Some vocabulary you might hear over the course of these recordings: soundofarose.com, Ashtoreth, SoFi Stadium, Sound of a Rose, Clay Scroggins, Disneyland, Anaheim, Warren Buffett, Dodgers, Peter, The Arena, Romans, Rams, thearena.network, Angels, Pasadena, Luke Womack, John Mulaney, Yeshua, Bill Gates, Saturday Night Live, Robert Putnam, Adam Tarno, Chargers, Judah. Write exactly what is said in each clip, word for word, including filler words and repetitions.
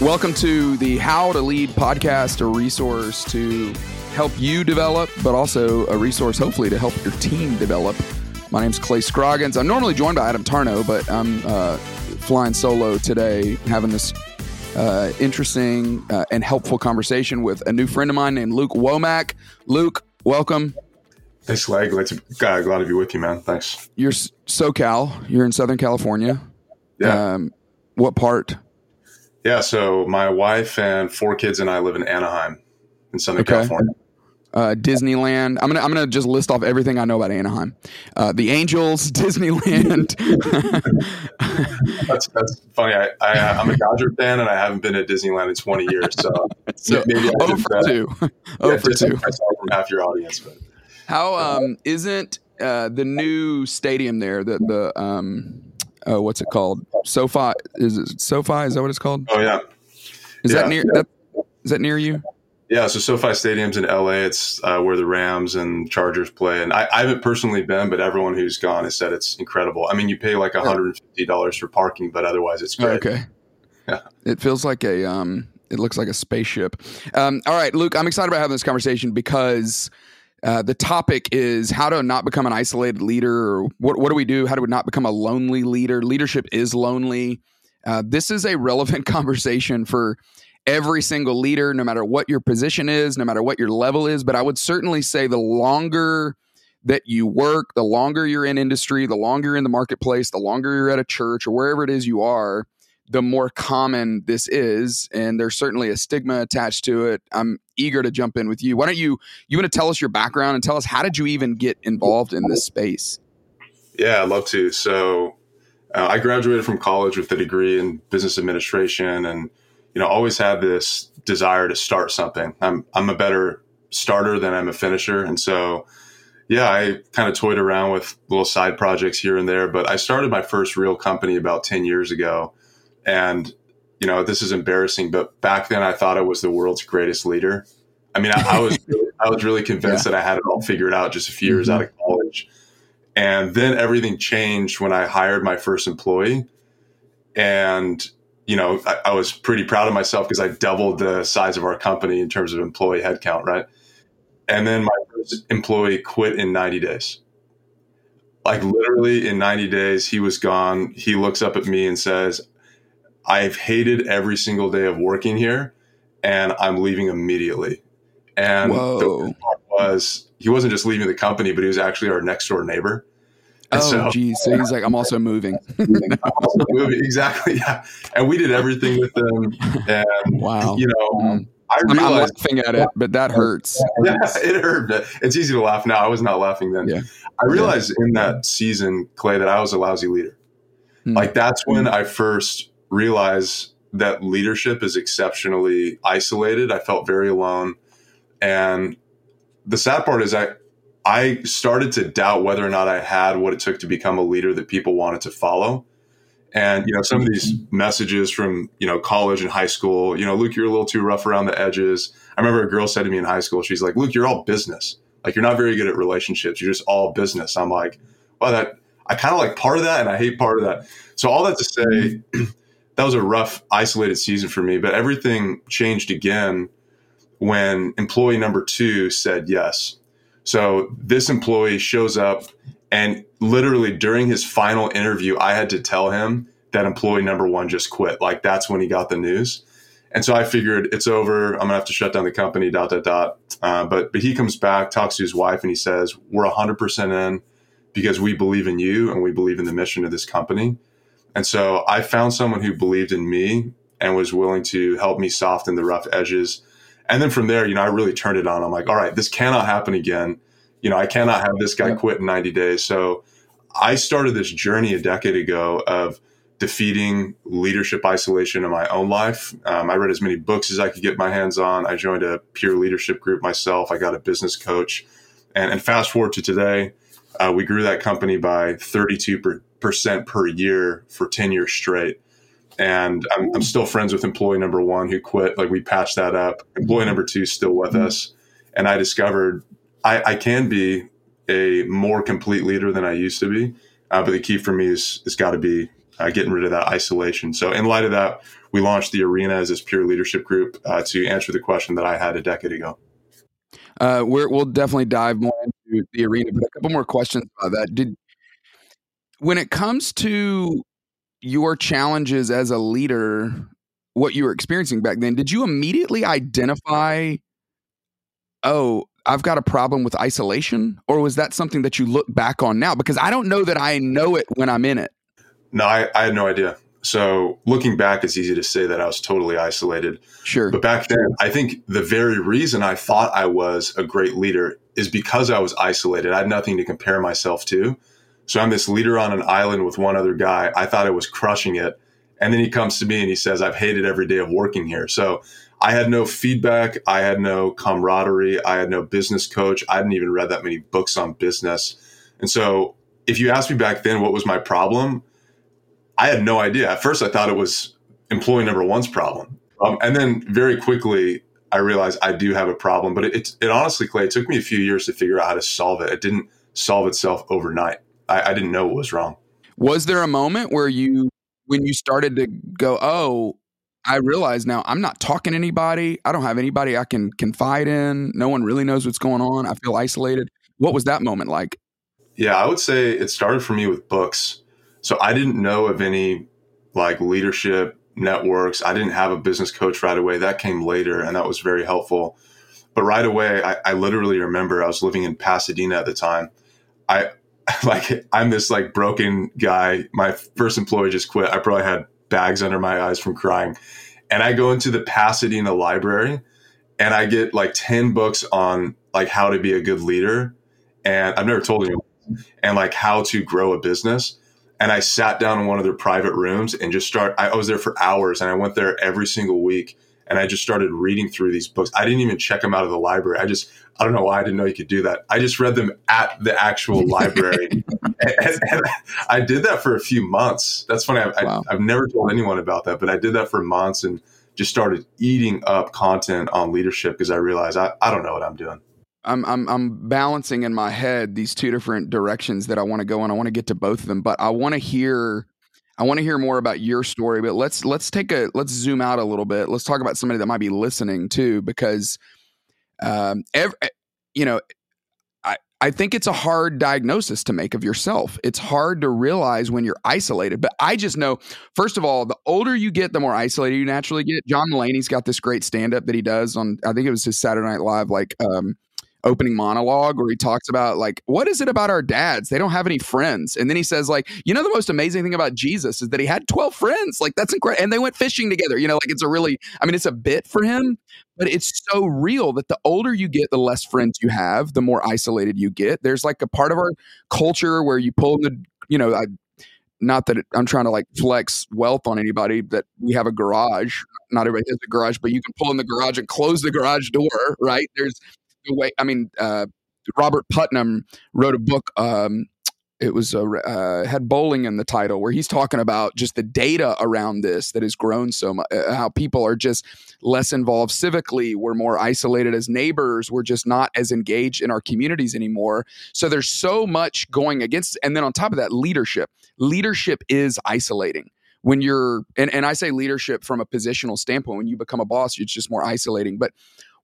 Welcome to the How to Lead podcast, a resource to help you develop, but also a resource hopefully to help your team develop. My name's Clay Scroggins. I'm normally joined by Adam Tarno, but I'm uh, flying solo today, having this uh, interesting uh, and helpful conversation with a new friend of mine named Luke Womack. Luke, welcome. Thanks, Clay. Glad to, uh, glad to be with you, man. Thanks. You're SoCal. You're in Southern California. Yeah. Um, what part? Yeah, so my wife and four kids and I live in Anaheim, in Southern okay. California. Uh, Disneyland. I'm gonna I'm gonna just list off everything I know about Anaheim. Uh, the Angels, Disneyland. that's that's funny. I, I uh, I'm a Dodger fan and I haven't been at Disneyland in twenty years. So, so maybe I oh for two. Yeah, oh for two. I saw from half your audience. But how um isn't uh, the new stadium there the the um. Uh, what's it called? SoFi is it SoFi? Is that what it's called? Oh yeah. Is yeah, that near? Yeah. That, is that near you? Yeah. So SoFi Stadium's in L A. It's uh, where the Rams and Chargers play. And I, I haven't personally been, but everyone who's gone has said it's incredible. I mean, you pay like one hundred fifty dollars for parking, but otherwise it's great. Okay. Yeah. It feels like a. Um, it looks like a spaceship. Um, all right, Luke. I'm excited about having this conversation because. Uh, the topic is how to not become an isolated leader. Or what, what do we do? How do we not become a lonely leader? Leadership is lonely. Uh, this is a relevant conversation for every single leader, no matter what your position is, no matter what your level is. But I would certainly say the longer that you work, the longer you're in industry, the longer you're in the marketplace, the longer you're at a church or wherever it is you are, the more common this is, and there's certainly a stigma attached to it. I'm eager to jump in with you. Why don't you, you want to tell us your background and tell us how did you even get involved in this space? Yeah, I'd love to. So uh, I graduated from college with a degree in business administration and, you know, always had this desire to start something. I'm, I'm a better starter than I'm a finisher. And so, yeah, I kind of toyed around with little side projects here and there, but I started my first real company about ten years ago. And, you know, this is embarrassing, but back then I thought I was the world's greatest leader. I mean, I, I was really, I was really convinced yeah. that I had it all figured out just a few years mm-hmm. out of college. And then everything changed when I hired my first employee. And, you know, I, I was pretty proud of myself because I doubled the size of our company in terms of employee headcount, right? And then my first employee quit in ninety days. Like literally in ninety days, he was gone. He looks up at me and says, I've hated every single day of working here and I'm leaving immediately. And Whoa. the worst part was he wasn't just leaving the company, but he was actually our next door neighbor. And oh, so, geez. So he's like, I'm also moving. I'm also moving. Exactly. Yeah. And we did everything with them. And, wow. you know, um, I realized, I'm laughing at it, but that hurts. Yeah, it hurt. It's easy to laugh now. I was not laughing then. Yeah. I realized yeah. in that season, Clay, that I was a lousy leader. Hmm. Like that's when I first realize that leadership is exceptionally isolated. I felt very alone. And the sad part is I, I started to doubt whether or not I had what it took to become a leader that people wanted to follow. And, you know, some of these messages from, you know, college and high school, you know, Luke, you're a little too rough around the edges. I remember a girl said to me in high school, she's like, Luke, you're all business. Like, you're not very good at relationships. You're just all business. I'm like, well, that I kind of like part of that and I hate part of that. So all that to say, that was a rough, isolated season for me, but everything changed again when employee number two said yes. So this employee shows up and literally during his final interview, I had to tell him that employee number one just quit. Like that's when he got the news. And so I figured it's over. I'm going to have to shut down the company, dot, dot, dot. Uh, but, but he comes back, talks to his wife and he says, we're one hundred percent in because we believe in you and we believe in the mission of this company. And so I found someone who believed in me and was willing to help me soften the rough edges. And then from there, you know, I really turned it on. I'm like, all right, this cannot happen again. You know, I cannot have this guy quit in ninety days. So I started this journey a decade ago of defeating leadership isolation in my own life. Um, I read as many books as I could get my hands on. I joined a peer leadership group myself. I got a business coach. And, and fast forward to today, uh, we grew that company by thirty-two percent. percent per year for ten years straight. And I'm, I'm still friends with employee number one who quit. Like we patched that up. Employee number two is still with mm-hmm. us. And I discovered I, I can be a more complete leader than I used to be. Uh, but the key for me is, is got to be uh, getting rid of that isolation. So in light of that, we launched the Arena as this peer leadership group uh, to answer the question that I had a decade ago. Uh, we're, we'll definitely dive more into the Arena, but a couple more questions about that. Did, when it comes to your challenges as a leader, what you were experiencing back then, did you immediately identify, oh, I've got a problem with isolation? Or was that something that you look back on now? Because I don't know that I know it when I'm in it. No, I, I had no idea. So looking back, it's easy to say that I was totally isolated. Sure. But back then, I think the very reason I thought I was a great leader is because I was isolated. I had nothing to compare myself to. So I'm this leader on an island with one other guy. I thought I was crushing it. And then he comes to me and he says, I've hated every day of working here. So I had no feedback. I had no camaraderie. I had no business coach. I hadn't even read that many books on business. And so if you asked me back then, what was my problem? I had no idea. At first, I thought it was employee number one's problem. Um, and then very quickly, I realized I do have a problem. But it, it, it honestly, Clay, it took me a few years to figure out how to solve it. It didn't solve itself overnight. I, I didn't know what was wrong. Was there a moment where you, when you started to go, oh, I realize now I'm not talking to anybody. I don't have anybody I can confide in. No one really knows what's going on. I feel isolated. What was that moment like? Yeah, I would say it started for me with books. So I didn't know of any like leadership networks. I didn't have a business coach right away. That came later, and that was very helpful. But right away, I, I literally remember I was living in Pasadena at the time. I like I'm this like broken guy. My first employee just quit. I probably had bags under my eyes from crying. And I go into the Pasadena library and I get like ten books on like how to be a good leader. And I've never told anyone, and like how to grow a business. And I sat down in one of their private rooms and just start, I was there for hours, and I went there every single week, and I just started reading through these books. I didn't even check them out of the library. I just, I don't know why I didn't know you could do that. I just read them at the actual library. and, and, and I did that for a few months. That's funny. I, wow. I, I've never told anyone about that, but I did that for months and just started eating up content on leadership because I realized I, I don't know what I'm doing. I'm I'm I'm balancing in my head these two different directions that I want to go in. I want to get to both of them, but I want to hear I want to hear more about your story. But let's let's take a let's zoom out a little bit. Let's talk about somebody that might be listening too, because um, every, you know, I I think it's a hard diagnosis to make of yourself. It's hard to realize when you're isolated. But I just know, first of all, the older you get, the more isolated you naturally get. John Mulaney's got this great stand up that he does on, I think it was his Saturday Night Live, like. Um, opening monologue where he talks about like, what is it about our dads? They don't have any friends. And then he says like, you know, the most amazing thing about Jesus is that he had twelve friends. Like that's incredible. And they went fishing together. You know, like it's a really, I mean, it's a bit for him, but it's so real that the older you get, the less friends you have, the more isolated you get. There's like a part of our culture where you pull in the, you know, I, not that it, I'm trying to like flex wealth on anybody, that we have a garage. Not everybody has a garage, but you can pull in the garage and close the garage door, right? There's, Way, I mean, uh, Robert Putnam wrote a book. Um, it was a, uh, had bowling in the title, where he's talking about just the data around this that has grown so much. Uh, how people are just less involved civically. We're more isolated as neighbors. We're just not as engaged in our communities anymore. So there's so much going against. And then on top of that, leadership. Leadership is isolating. When you're, and, and I say leadership from a positional standpoint, when you become a boss, it's just more isolating. But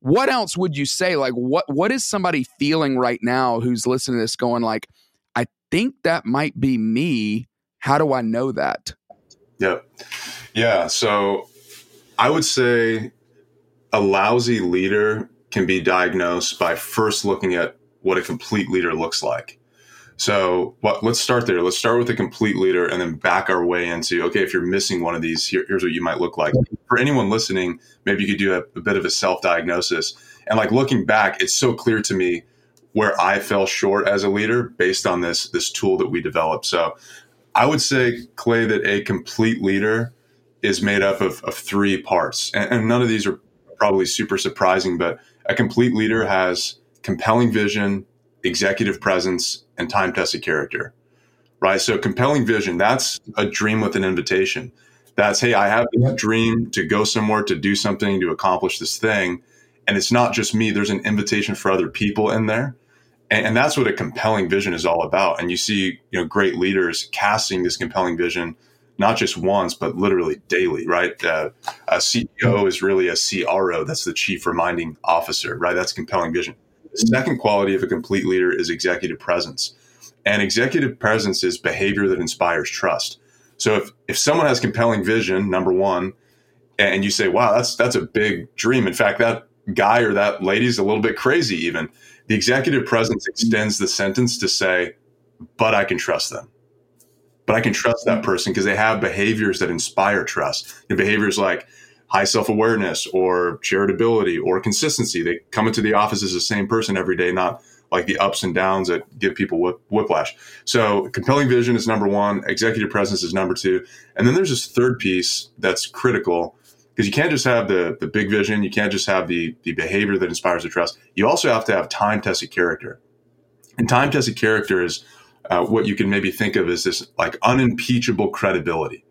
what else would you say? Like, what, what is somebody feeling right now who's listening to this going like, I think that might be me. How do I know that? Yeah. Yeah. So I would say a lousy leader can be diagnosed by first looking at what a complete leader looks like. So what, let's start there. Let's start with a complete leader and then back our way into, okay, if you're missing one of these, here, here's what you might look like. For anyone listening, maybe you could do a, a bit of a self-diagnosis. And like looking back, it's so clear to me where I fell short as a leader based on this, this tool that we developed. So I would say, Clay, that a complete leader is made up of, of three parts. And, and none of these are probably super surprising, but a complete leader has compelling vision, executive presence, and time-tested character, right? So compelling vision, that's a dream with an invitation. That's, hey, I have this dream to go somewhere, to do something, to accomplish this thing. And it's not just me. There's an invitation for other people in there. And, and that's what a compelling vision is all about. And you see, you know, great leaders casting this compelling vision not just once, but literally daily, right? Uh, a C E O is really a C R O. That's the chief reminding officer, right? That's compelling vision. The second quality of a complete leader is executive presence. And executive presence is behavior that inspires trust. So if, if someone has compelling vision, number one, and you say, wow, that's that's a big dream. In fact, that guy or that lady's a little bit crazy even. The executive presence extends the sentence to say, but I can trust them. But I can trust that person because they have behaviors that inspire trust. And behaviors like high self-awareness or charitability or consistency. They come into the office as the same person every day, not like the ups and downs that give people whip, whiplash. So compelling vision is number one. Executive presence is number two. And then there's this third piece that's critical because you can't just have the, the big vision. You can't just have the, the behavior that inspires the trust. You also have to have time-tested character. And time-tested character is uh, what you can maybe think of as this like unimpeachable credibility,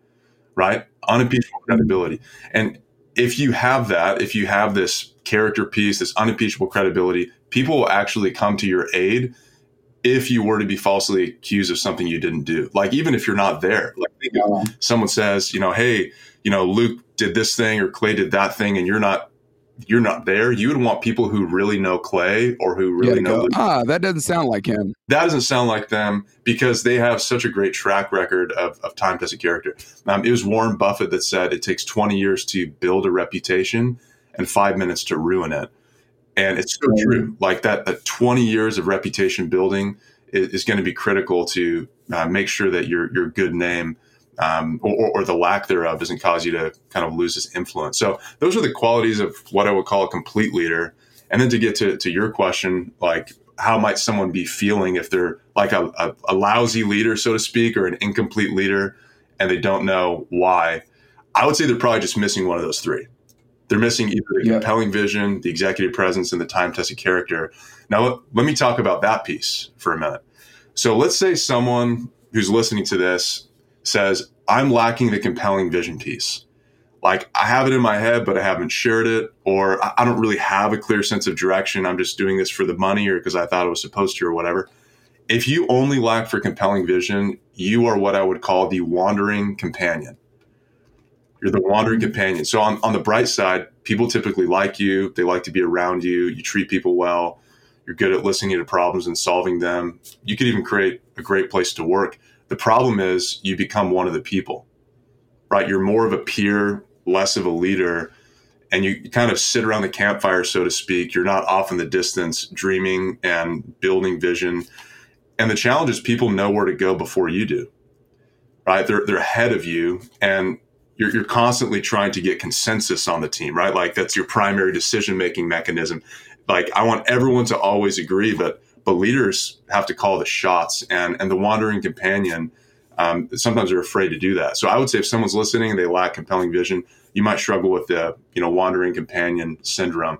right? Unimpeachable credibility. And if you have that, if you have this character piece, this unimpeachable credibility, people will actually come to your aid if you were to be falsely accused of something you didn't do. Like, even if you're not there, like think of someone says, you know, hey, you know, Luke did this thing or Clay did that thing, and you're not, you're not there. You would want people who really know Clay or who really know Luke. Ah, that doesn't sound like him. That doesn't sound like them because they have such a great track record of, of time-tested character. Um, it was Warren Buffett that said it takes twenty years to build a reputation and five minutes to ruin it. And it's so true. Like that, that twenty years of reputation building is, is going to be critical to uh, make sure that your your good name um, or, or the lack thereof doesn't cause you to kind of lose this influence. So those are the qualities of what I would call a complete leader. And then to get to, to your question, like how might someone be feeling if they're like a, a, a lousy leader, so to speak, or an incomplete leader, and they don't know why? I would say they're probably just missing one of those three. They're missing either the yeah. compelling vision, the executive presence, and the time-tested character. Now, let, let me talk about that piece for a minute. So let's say someone who's listening to this says, I'm lacking the compelling vision piece. Like, I have it in my head, but I haven't shared it, or I, I don't really have a clear sense of direction. I'm just doing this for the money or because I thought I was supposed to or whatever. If you only lack for compelling vision, you are what I would call the wandering companion. You're the wandering companion. So on, on the bright side, people typically like you. They like to be around you. You treat people well. You're good at listening to problems and solving them. You could even create a great place to work. The problem is you become one of the people, right? You're more of a peer, less of a leader, and you kind of sit around the campfire, so to speak. You're not off in the distance dreaming and building vision. And the challenge is people know where to go before you do, right? They're, they're ahead of you, and You're, you're constantly trying to get consensus on the team, right? Like that's your primary decision-making mechanism. Like I want everyone to always agree, but but leaders have to call the shots, and and the wandering companion um, sometimes are afraid to do that. So I would say if someone's listening and they lack compelling vision, you might struggle with the you know wandering companion syndrome.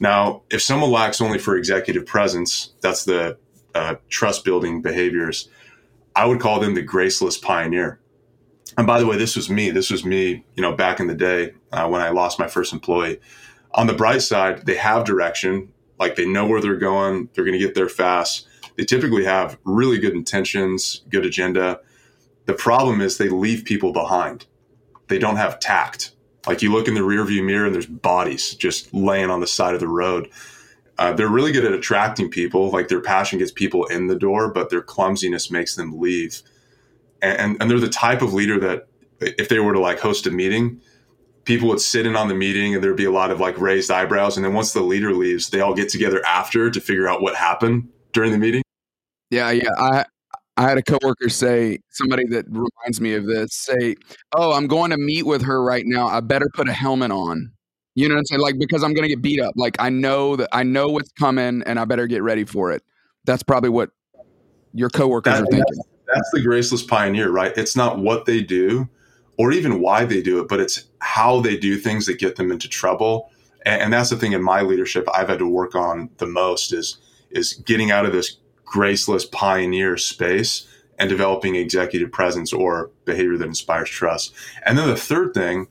Now, if someone lacks only for executive presence, that's the uh, trust-building behaviors. I would call them the graceless pioneer. And by the way, this was me. This was me, you know, back in the day uh, when I lost my first employee. On the bright side, they have direction. Like they know where they're going. They're going to get there fast. They typically have really good intentions, good agenda. The problem is they leave people behind. They don't have tact. Like you look in the rearview mirror and there's bodies just laying on the side of the road. Uh, they're really good at attracting people. Like their passion gets people in the door, but their clumsiness makes them leave. And, and they're the type of leader that if they were to like host a meeting, people would sit in on the meeting and there'd be a lot of like raised eyebrows. And then once the leader leaves, they all get together after to figure out what happened during the meeting. Yeah. Yeah. I, I had a coworker say, somebody that reminds me of this, say, oh, I'm going to meet with her right now. I better put a helmet on. You know what I'm saying? Like, because I'm going to get beat up. Like I know that I know what's coming and I better get ready for it. That's probably what your coworkers that, are thinking. That's the graceless pioneer, right? It's not what they do or even why they do it, but it's how they do things that get them into trouble. And, and that's the thing in my leadership I've had to work on the most is, is getting out of this graceless pioneer space and developing executive presence or behavior that inspires trust. And then the third thing,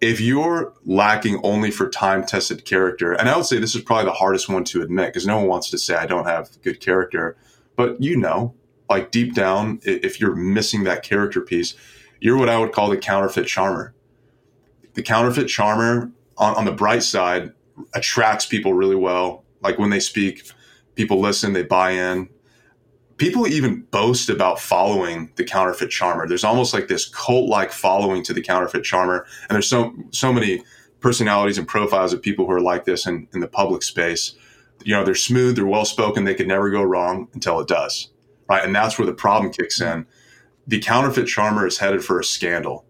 if you're lacking only for time-tested character, and I would say this is probably the hardest one to admit because no one wants to say I don't have good character, but you know, like deep down, if you're missing that character piece, You're what I would call the counterfeit charmer. The counterfeit charmer, on, on the bright side, attracts people really well. Like when they speak, people listen, they buy in. People even boast about following the counterfeit charmer. There's almost like this cult-like following to the counterfeit charmer. And there's so so many personalities and profiles of people who are like this in, in the public space. You know, they're smooth, they're well-spoken, they could never go wrong until it does, right? And that's where the problem kicks in. The counterfeit charmer is headed for a scandal,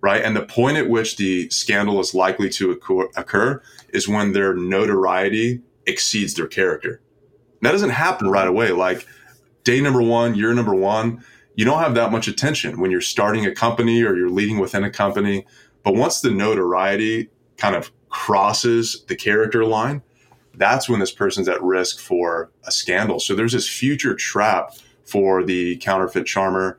right? And the point at which the scandal is likely to occur, occur is when their notoriety exceeds their character. And that doesn't happen right away. Like, day number one, year number one, you don't have that much attention when you're starting a company or you're leading within a company. But once the notoriety kind of crosses the character line, that's when this person's at risk for a scandal. So there's this future trap for the counterfeit charmer.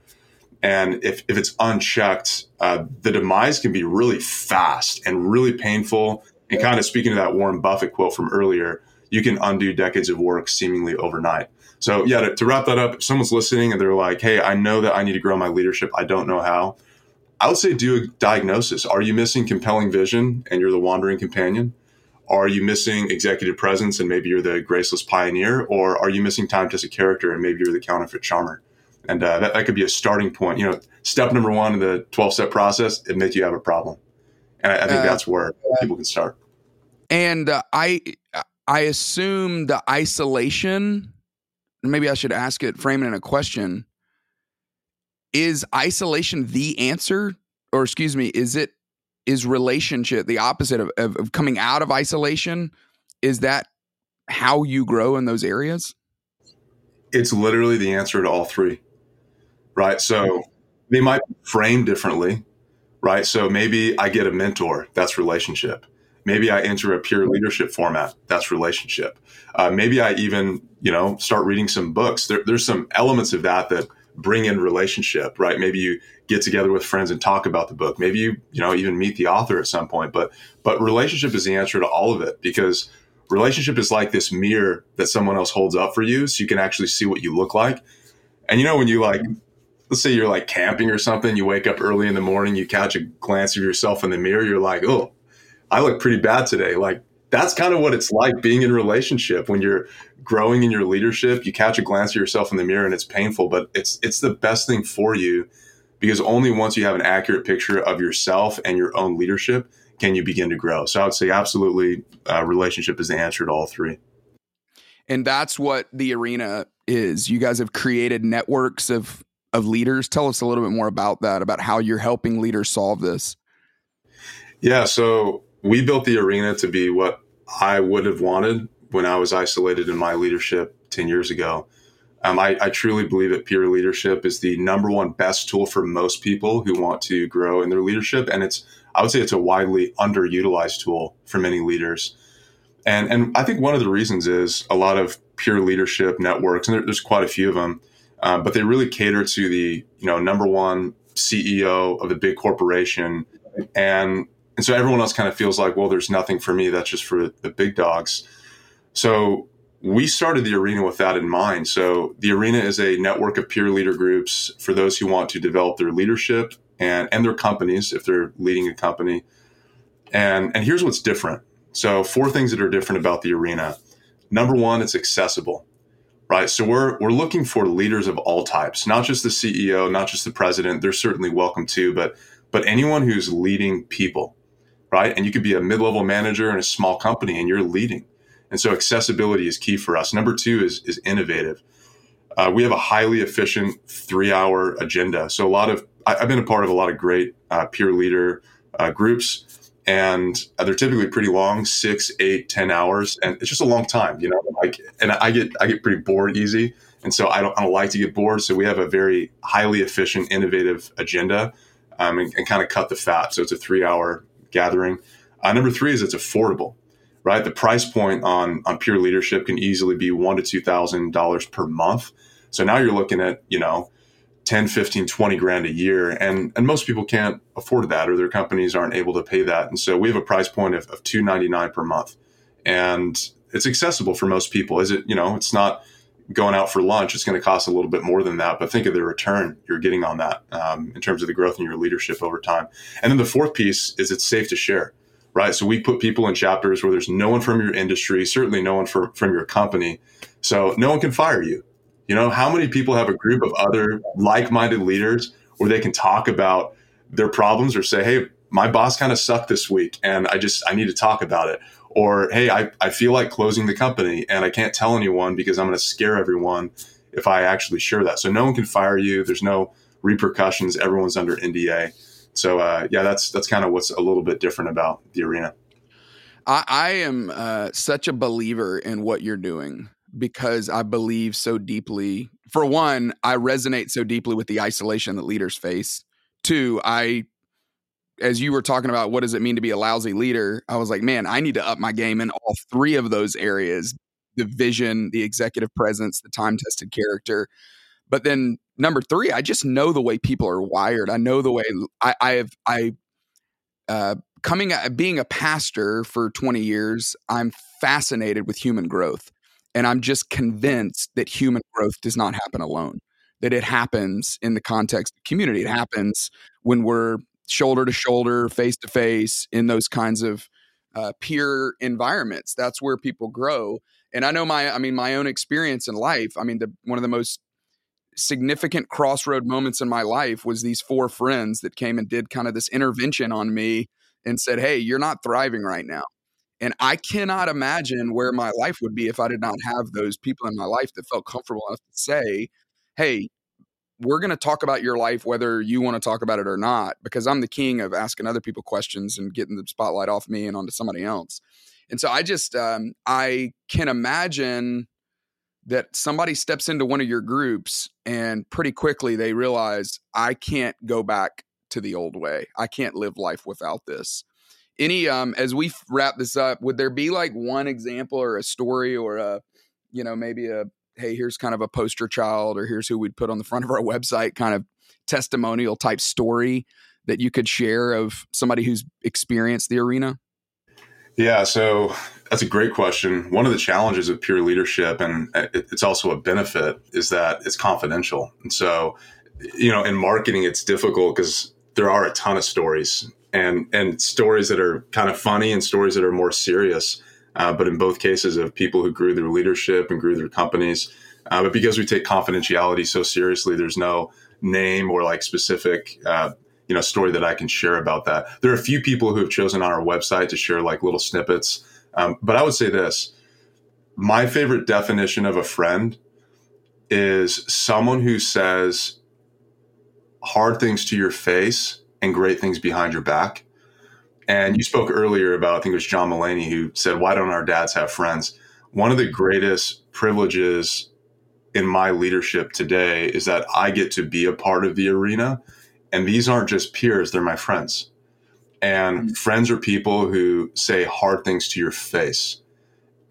And if, if it's unchecked, uh, the demise can be really fast and really painful. And kind of speaking to that Warren Buffett quote from earlier, you can undo decades of work seemingly overnight. So yeah, to, to wrap that up, if someone's listening and they're like, hey, I know that I need to grow my leadership, I don't know how, I would say do a diagnosis. Are you missing compelling vision and you're the wandering companion? Are you missing executive presence and maybe you're the graceless pioneer? Or are you missing time as a character and maybe you're the counterfeit charmer? And uh, that, that could be a starting point. You know, step number one in the twelve-step process, admit you have a problem. And I, I think uh, that's where yeah. people can start. And uh, I, I assume the isolation... Maybe I should ask it, frame it in a question. Is isolation the answer? Or excuse me, is it, is relationship the opposite of, of, of coming out of isolation? Is that how you grow in those areas? It's literally the answer to all three, right? So they might be framed differently, right? So maybe I get a mentor, that's relationship. Maybe I enter a peer leadership format, that's relationship. Uh, maybe I even, you know, start reading some books. There, there's some elements of that that bring in relationship, right? Maybe you get together with friends and talk about the book. Maybe you, you know, even meet the author at some point. But but relationship is the answer to all of it, because relationship is like this mirror that someone else holds up for you so you can actually see what you look like. And, you know, when you like, let's say you're like camping or something, you wake up early in the morning, you catch a glance of yourself in the mirror, you're like, oh, I look pretty bad today. Like, that's kind of what it's like being in a relationship when you're growing in your leadership. You catch a glance at yourself in the mirror and it's painful, but it's it's the best thing for you, because only once you have an accurate picture of yourself and your own leadership can you begin to grow. So I would say absolutely uh, relationship is the answer to all three. And that's what the arena is. You guys have created networks of of leaders. Tell us a little bit more about that, about how you're helping leaders solve this. Yeah, so we built the arena to be what I would have wanted when I was isolated in my leadership ten years ago. Um, I, I truly believe that peer leadership is the number one best tool for most people who want to grow in their leadership. And it's, I would say it's a widely underutilized tool for many leaders. And, and I think one of the reasons is a lot of peer leadership networks, and there, there's quite a few of them, um, but they really cater to the, you know, number one C E O of a big corporation. And And so everyone else kind of feels like, well, there's nothing for me. That's just for the big dogs. So we started the arena with that in mind. So the arena is a network of peer leader groups for those who want to develop their leadership and, and their companies if they're leading a company. And, and here's what's different. So four things that are different about the arena. Number one, it's accessible, right? So we're, we're looking for leaders of all types, not just the C E O, not just the president. They're certainly welcome too, but, but anyone who's leading people. Right? And you could be a mid-level manager in a small company and you're leading. And so accessibility is key for us. Number two is, is innovative. Uh, we have a highly efficient three-hour agenda. So a lot of, I, I've been a part of a lot of great uh, peer leader uh, groups, and uh, they're typically pretty long, six, eight, ten hours. And it's just a long time, you know, like, and I get, I get pretty bored easy. And so I don't, I don't like to get bored. So we have a very highly efficient, innovative agenda um, and, and kind of cut the fat. So it's a three-hour gathering. Uh, number three is it's affordable, right? The price point on, on peer leadership can easily be one to two thousand dollars per month. So now you're looking at, you know, ten, fifteen, twenty grand a year. And and most people can't afford that, or their companies aren't able to pay that. And so we have a price point of, of two ninety-nine per month. And it's accessible for most people. Is it, you know, it's not going out for lunch, it's going to cost a little bit more than that, but think of the return you're getting on that um, in terms of the growth in your leadership over time. And then the fourth piece is it's safe to share, right? So we put people in chapters where there's no one from your industry, certainly no one for, from your company. So no one can fire you. You know, how many people have a group of other like-minded leaders where they can talk about their problems or say, hey, my boss kind of sucked this week and I just, I need to talk about it. Or, hey, I, I feel like closing the company and I can't tell anyone because I'm going to scare everyone if I actually share that. So no one can fire you. There's no repercussions. Everyone's under N D A. So, uh, yeah, that's that's kind of what's a little bit different about the arena. I, I am uh, such a believer in what you're doing because I believe so deeply. For one, I resonate so deeply with the isolation that leaders face. Two, I as you were talking about, what does it mean to be a lousy leader? I was like, man, I need to up my game in all three of those areas, the vision, the executive presence, the time-tested character. But then number three, I just know the way people are wired. I know the way I, I have, I, uh, coming at being a pastor for twenty years, I'm fascinated with human growth. And I'm just convinced that human growth does not happen alone, that it happens in the context of community. It happens when we're shoulder to shoulder, face to face, in those kinds of uh, peer environments. That's where people grow. And I know my, I mean, my own experience in life. I mean, the, one of the most significant crossroad moments in my life was these four friends that came and did kind of this intervention on me and said, hey, you're not thriving right now. And I cannot imagine where my life would be if I did not have those people in my life that felt comfortable enough to say, hey, we're going to talk about your life, whether you want to talk about it or not, because I'm the king of asking other people questions and getting the spotlight off me and onto somebody else. And so I just, um, I can imagine that somebody steps into one of your groups and pretty quickly they realize I can't go back to the old way. I can't live life without this. Any, um, as we wrap this up, would there be like one example or a story or a, you know, maybe a, hey, here's kind of a poster child, or here's who we'd put on the front of our website, kind of testimonial type story that you could share of somebody who's experienced the arena? Yeah, so that's a great question. One of the challenges of peer leadership, and it's also a benefit, is that it's confidential. And so, you know, in marketing, it's difficult because there are a ton of stories and, and stories that are kind of funny and stories that are more serious. Uh, but in both cases of people who grew their leadership and grew their companies. Uh, but because we take confidentiality so seriously, there's no name or like specific, uh, you know, story that I can share about that. There are a few people who have chosen on our website to share like little snippets. Um, but I would say this, my favorite definition of a friend is someone who says hard things to your face and great things behind your back. And you spoke earlier about, I think it was John Mulaney who said, why don't our dads have friends? One of the greatest privileges in my leadership today is that I get to be a part of the arena. And these aren't just peers, they're my friends. And mm-hmm. friends are people who say hard things to your face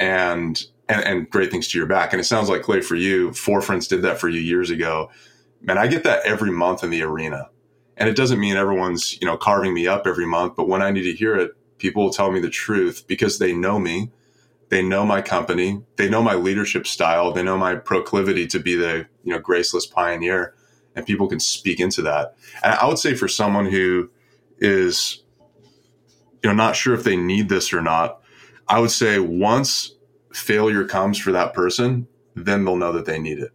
and, and and great things to your back. And it sounds like, Clay, for you, four friends did that for you years ago. Man, I get that every month in the arena. And it doesn't mean everyone's, you know, carving me up every month, but when I need to hear it, people will tell me the truth because they know me, they know my company, they know my leadership style, they know my proclivity to be the, you know, graceless pioneer, and people can speak into that. And I would say for someone who is, you know, not sure if they need this or not, I would say once failure comes for that person, then they'll know that they need it.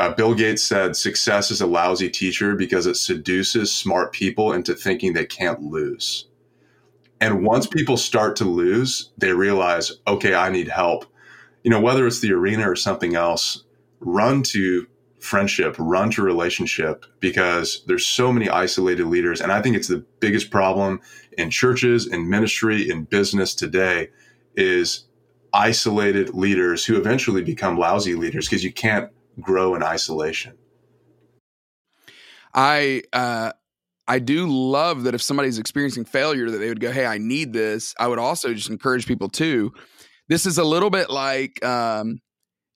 Uh, Bill Gates said, success is a lousy teacher because it seduces smart people into thinking they can't lose. And once people start to lose, they realize, okay, I need help. You know, whether it's the arena or something else, run to friendship, run to relationship, because there's so many isolated leaders. And I think it's the biggest problem in churches, in ministry, in business today is isolated leaders who eventually become lousy leaders because you can't grow in isolation. I uh, I do love that if somebody's experiencing failure that they would go, hey, I need this. I would also just encourage people too. This is a little bit like um,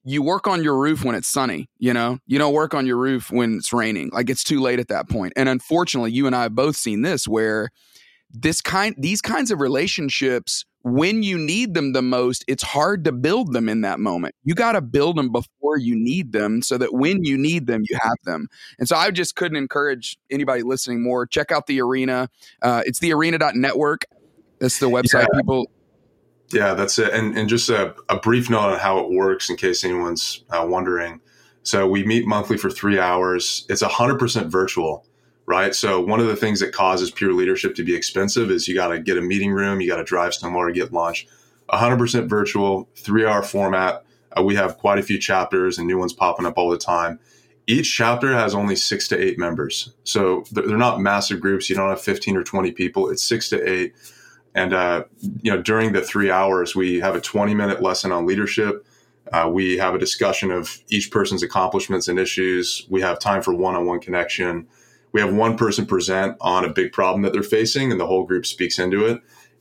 you work on your roof when it's sunny, you know? You don't work on your roof when it's raining. Like it's too late at that point. And unfortunately, you and I have both seen this where this kind, these kinds of relationships when you need them the most, it's hard to build them in that moment. You got to build them before you need them so that when you need them, you have them. And so I just couldn't encourage anybody listening more. Check out The Arena. Uh, it's the arena dot network. That's the website yeah. people. Yeah, that's it. And, and just a, a brief note on how it works in case anyone's uh, wondering. So we meet monthly for three hours. It's one hundred percent virtual. Right. So one of the things that causes peer leadership to be expensive is you got to get a meeting room. You got to drive somewhere to get lunch. one hundred percent virtual, three hour format. Uh, we have quite a few chapters and new ones popping up all the time. Each chapter has only six to eight members. So they're, they're not massive groups. You don't have fifteen or twenty people. It's six to eight. And, uh, you know, during the three hours, we have a twenty minute lesson on leadership. Uh, we have a discussion of each person's accomplishments and issues. We have time for one-on-one connection. We have one person present on a big problem that they're facing and the whole group speaks into it.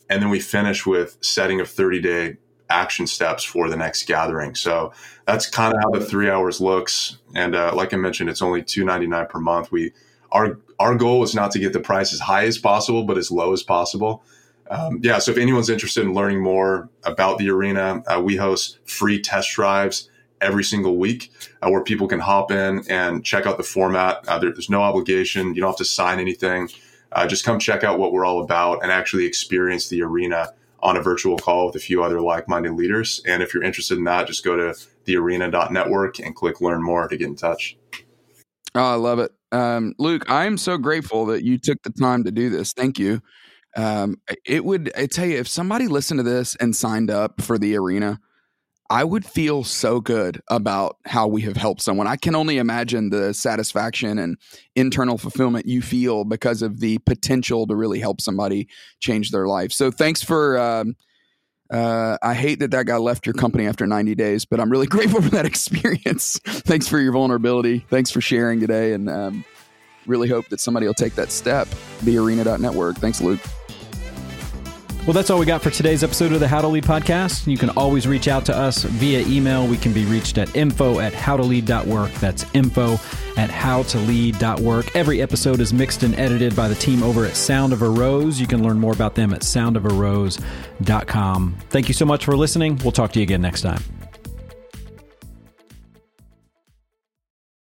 And then we finish with setting of thirty day action steps for the next gathering. So that's kind of how the three hours looks. And uh, like I mentioned, it's only two ninety-nine per month. We our our goal is not to get the price as high as possible, but as low as possible. Um, yeah. So if anyone's interested in learning more about The Arena, uh, we host free test drives every single week uh, where people can hop in and check out the format. Uh, there, there's no obligation. You don't have to sign anything. Uh, just come check out what we're all about and actually experience The Arena on a virtual call with a few other like-minded leaders. And if you're interested in that, just go to the arena dot network and click learn more to get in touch. Oh, I love it. Um, Luke, I'm so grateful that you took the time to do this. Thank you. Um, it would, I tell you, if somebody listened to this and signed up for The Arena, I would feel so good about how we have helped someone. I can only imagine the satisfaction and internal fulfillment you feel because of the potential to really help somebody change their life. So thanks for, um, uh, I hate that that guy left your company after ninety days, but I'm really grateful for that experience. Thanks for your vulnerability. Thanks for sharing today. And um, really hope that somebody will take that step. the arena dot network. Thanks, Luke. Well, that's all we got for today's episode of the How to Lead podcast. You can always reach out to us via email. We can be reached at info at how to lead dot work. That's info at how to lead dot work. Every episode is mixed and edited by the team over at Sound of a Rose. You can learn more about them at sound of a rose dot com. Thank you so much for listening. We'll talk to you again next time.